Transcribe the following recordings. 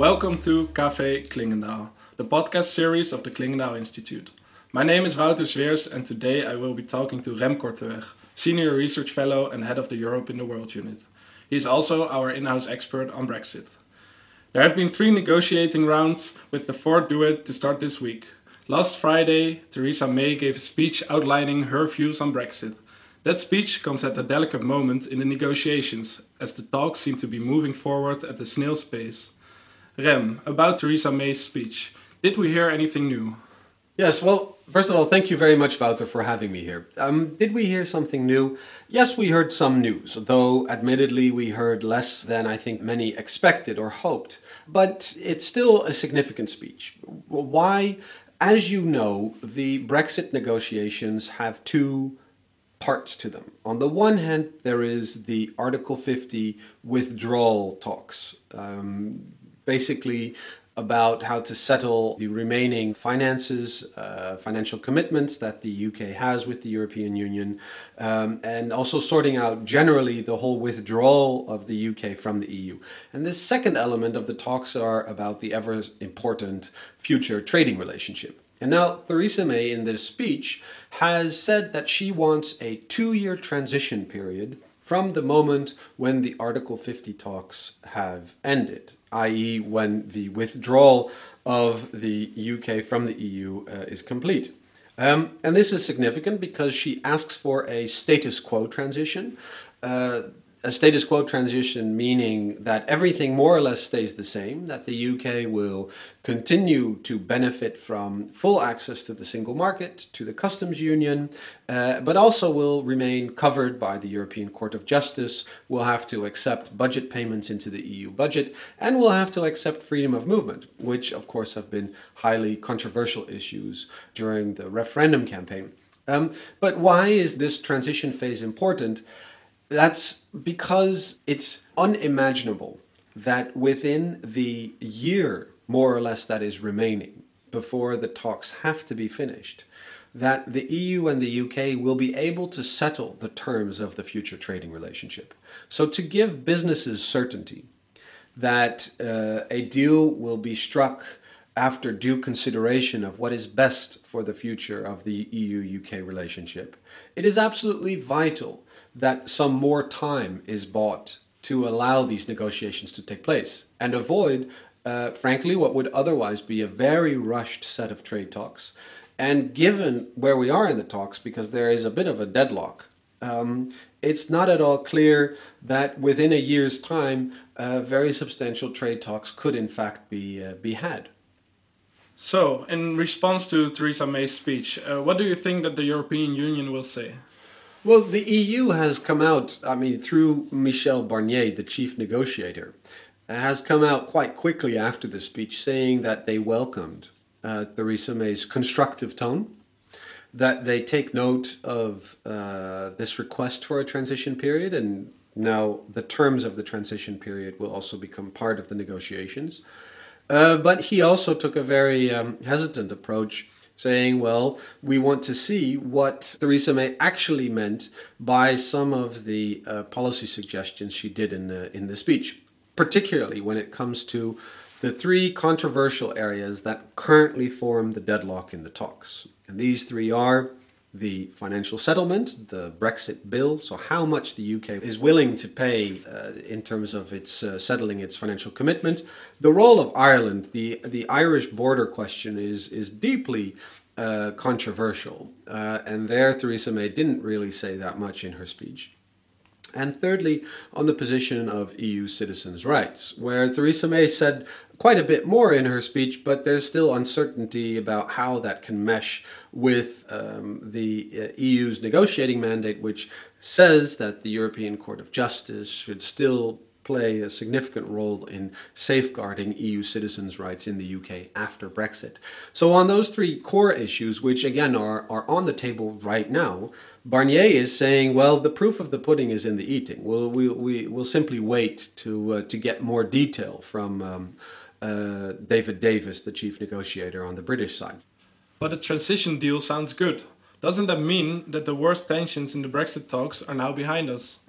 Welcome to Café Clingendael, the podcast series of the Clingendael Institute. My name is Wouter Zweers and today I will be talking to Rem Korteweg, Senior Research Fellow and Head of the Europe in the World Unit. He is also our in-house expert on Brexit. There have been 3 negotiating rounds with the fourth duet to start this week. Last Friday, Theresa May gave a speech outlining her views on Brexit. That speech comes at a delicate moment in the negotiations, as the talks seem to be moving forward at a snail's pace. Rem, about Theresa May's speech, did we hear anything new? Yes, well, first of all, thank you very much, Wouter, for having me here. Did we hear something new? Yes, we heard some news, though admittedly we heard less than I think many expected or hoped. But it's still a significant speech. Why? As you know, the Brexit negotiations have 2 parts to them. On the one hand, there is the Article 50 withdrawal talks, basically about how to settle the remaining financial commitments that the UK has with the European Union, and also sorting out generally the whole withdrawal of the UK from the EU. And this second element of the talks are about the ever important future trading relationship. And now Theresa May in this speech has said that she wants a 2-year transition period from the moment when the Article 50 talks have ended, i.e. when the withdrawal of the UK from the EU is complete. And this is significant because she asks for a status quo transition. A status quo transition meaning that everything more or less stays the same, that the UK will continue to benefit from full access to the single market, to the customs union, but also will remain covered by the European Court of Justice, will have to accept budget payments into the EU budget, and will have to accept freedom of movement, which of course have been highly controversial issues during the referendum campaign. But why is this transition phase important? That's because it's unimaginable that within the year, more or less, that is remaining before the talks have to be finished, that the EU and the UK will be able to settle the terms of the future trading relationship. So to give businesses certainty that a deal will be struck after due consideration of what is best for the future of the EU-UK relationship, it is absolutely vital that some more time is bought to allow these negotiations to take place and avoid, frankly, what would otherwise be a very rushed set of trade talks. And given where we are in the talks, because there is a bit of a deadlock, it's not at all clear that within a year's time, very substantial trade talks could in fact be had. So, in response to Theresa May's speech, what do you think that the European Union will say? Well, the EU has come out, through Michel Barnier, the chief negotiator, has come out quite quickly after the speech saying that they welcomed Theresa May's constructive tone, that they take note of this request for a transition period, and now the terms of the transition period will also become part of the negotiations. But he also took a very hesitant approach, saying, well, we want to see what Theresa May actually meant by some of the policy suggestions she did in the speech, particularly when it comes to the 3 controversial areas that currently form the deadlock in the talks. And these 3 are the financial settlement, the Brexit bill, so how much the UK is willing to pay in terms of its settling its financial commitment. The role of Ireland, the Irish border question is deeply controversial. And there Theresa May didn't really say that much in her speech. And thirdly, on the position of EU citizens' rights, where Theresa May said quite a bit more in her speech, but there's still uncertainty about how that can mesh with the EU's negotiating mandate, which says that the European Court of Justice should still play a significant role in safeguarding EU citizens' rights in the UK after Brexit. So on those 3 core issues, which again are on the table right now, Barnier is saying, well, the proof of the pudding is in the eating. We'll simply wait to get more detail from David Davis, the chief negotiator on the British side. But a transition deal sounds good. Doesn't that mean that the worst tensions in the Brexit talks are now behind us?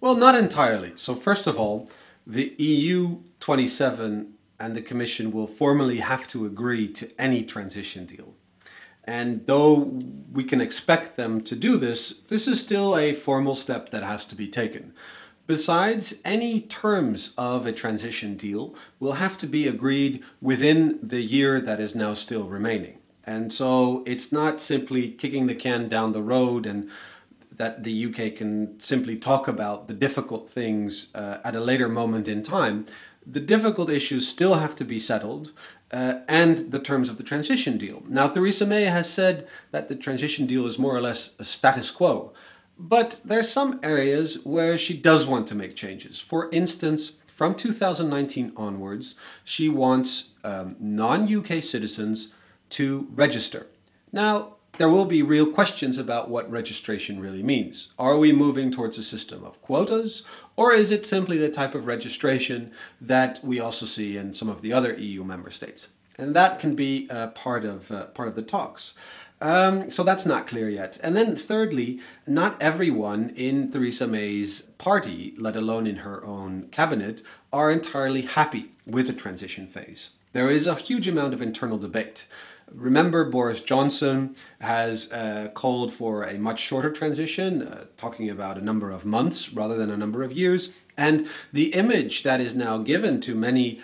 Well, not entirely. So first of all, the EU 27 and the Commission will formally have to agree to any transition deal. And though we can expect them to do this, this is still a formal step that has to be taken. Besides, any terms of a transition deal will have to be agreed within the year that is now still remaining. And so it's not simply kicking the can down the road and that the UK can simply talk about the difficult things at a later moment in time. The difficult issues still have to be settled, and the terms of the transition deal. Now, Theresa May has said that the transition deal is more or less a status quo, but there's some areas where she does want to make changes. For instance, from 2019 onwards, she wants non-UK citizens to register. Now, there will be real questions about what registration really means. Are we moving towards a system of quotas, or is it simply the type of registration that we also see in some of the other EU member states? And that can be part of the talks. So that's not clear yet. And then thirdly, not everyone in Theresa May's party, let alone in her own cabinet, are entirely happy with the transition phase. There is a huge amount of internal debate. Remember, Boris Johnson has called for a much shorter transition, talking about a number of months rather than a number of years. And the image that is now given to many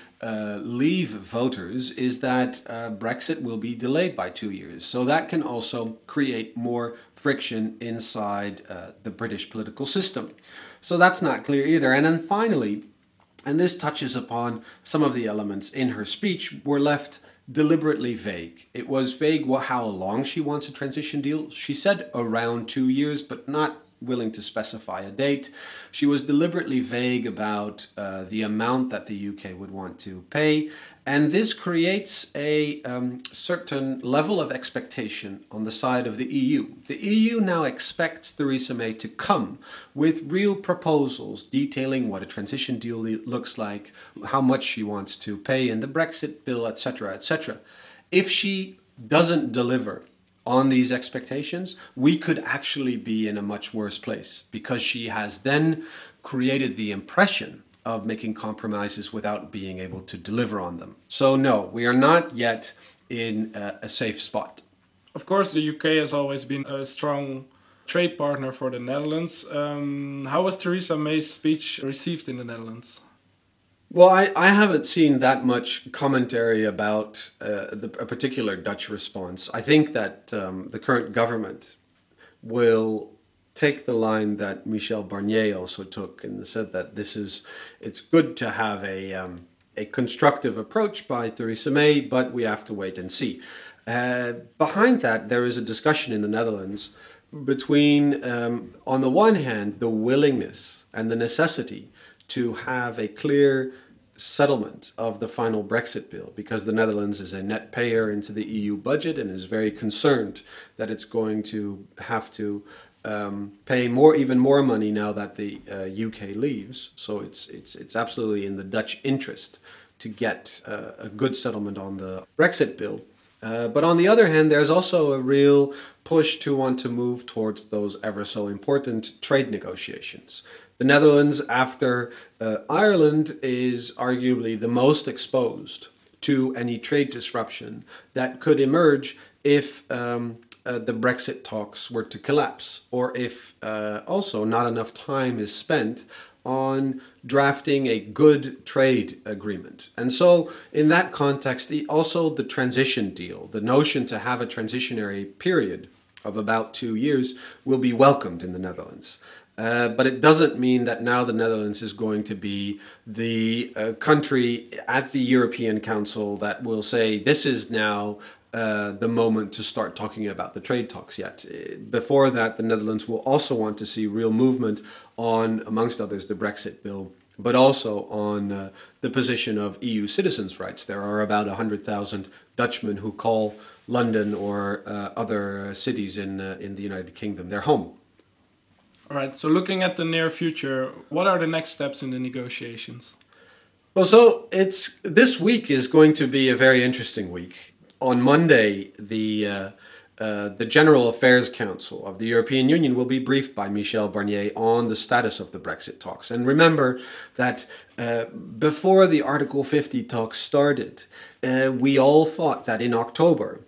Leave voters is that Brexit will be delayed by 2 years. So that can also create more friction inside the British political system. So that's not clear either. And then finally, and this touches upon some of the elements in her speech, were left deliberately vague. It was vague how long she wants a transition deal. She said around 2 years, but not willing to specify a date. She was deliberately vague about the amount that the UK would want to pay. And this creates a certain level of expectation on the side of the EU. The EU now expects Theresa May to come with real proposals detailing what a transition deal looks like, how much she wants to pay in the Brexit bill, etc., etc. If she doesn't deliver on these expectations, we could actually be in a much worse place, because she has then created the impression of making compromises without being able to deliver on them. So no, we are not yet in a safe spot. Of course, the UK has always been a strong trade partner for the Netherlands. How was Theresa May's speech received in the Netherlands? Well, I haven't seen that much commentary about a particular Dutch response. I think that the current government will take the line that Michel Barnier also took, and said that it's good to have a constructive approach by Theresa May, but we have to wait and see. Behind that, there is a discussion in the Netherlands between, on the one hand, the willingness and the necessity to have a clear settlement of the final Brexit bill, because the Netherlands is a net payer into the EU budget and is very concerned that it's going to have to pay even more money now that the UK leaves. So it's absolutely in the Dutch interest to get a good settlement on the Brexit bill. But on the other hand, there's also a real push to want to move towards those ever so important trade negotiations. The Netherlands, after Ireland, is arguably the most exposed to any trade disruption that could emerge if the Brexit talks were to collapse, or if also not enough time is spent on drafting a good trade agreement. And so in that context, also the transition deal, the notion to have a transitionary period of about 2 years, will be welcomed in the Netherlands. But it doesn't mean that now the Netherlands is going to be the country at the European Council that will say this is now the moment to start talking about the trade talks yet. Before that, the Netherlands will also want to see real movement on, amongst others, the Brexit bill, but also on the position of EU citizens' rights. There are about 100,000 Dutchmen who call London or other cities in the United Kingdom their home. All right, so looking at the near future, what are the next steps in the negotiations? Well, so this week is going to be a very interesting week. On Monday, the The General Affairs Council of the European Union will be briefed by Michel Barnier on the status of the Brexit talks. And remember that before the Article 50 talks started, we all thought that in October,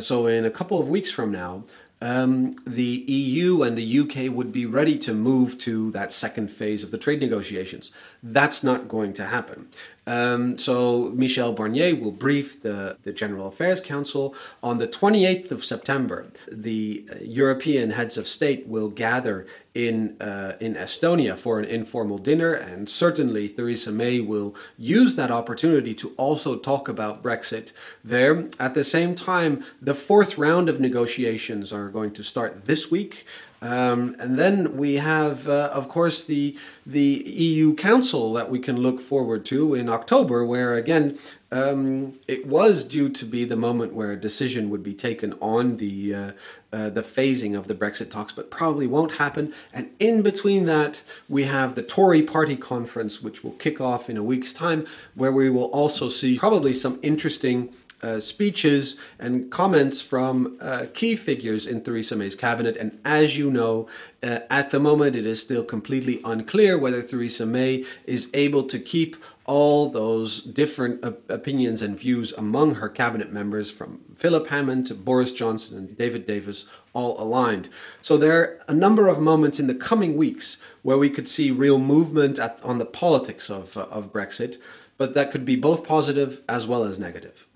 so in a couple of weeks from now, the EU and the UK would be ready to move to that second phase of the trade negotiations. That's not going to happen. So Michel Barnier will brief the General Affairs Council. On the 28th of September, the European heads of state will gather in Estonia for an informal dinner, and certainly Theresa May will use that opportunity to also talk about Brexit there. At the same time, the fourth round of negotiations are going to start this week. And then we have, of course, the EU Council that we can look forward to in October, where, again, it was due to be the moment where a decision would be taken on the phasing of the Brexit talks, but probably won't happen. And in between that, we have the Tory party conference, which will kick off in a week's time, where we will also see probably some interesting speeches and comments from key figures in Theresa May's cabinet. And as you know, at the moment it is still completely unclear whether Theresa May is able to keep all those different opinions and views among her cabinet members, from Philip Hammond to Boris Johnson and David Davis, all aligned. So there are a number of moments in the coming weeks where we could see real movement on the politics of Brexit, but that could be both positive as well as negative.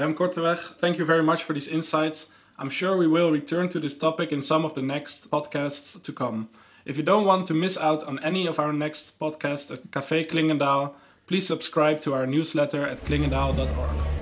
Rem Korteweg, thank you very much for these insights. I'm sure we will return to this topic in some of the next podcasts to come. If you don't want to miss out on any of our next podcasts at Café Clingendael, please subscribe to our newsletter at clingendael.org.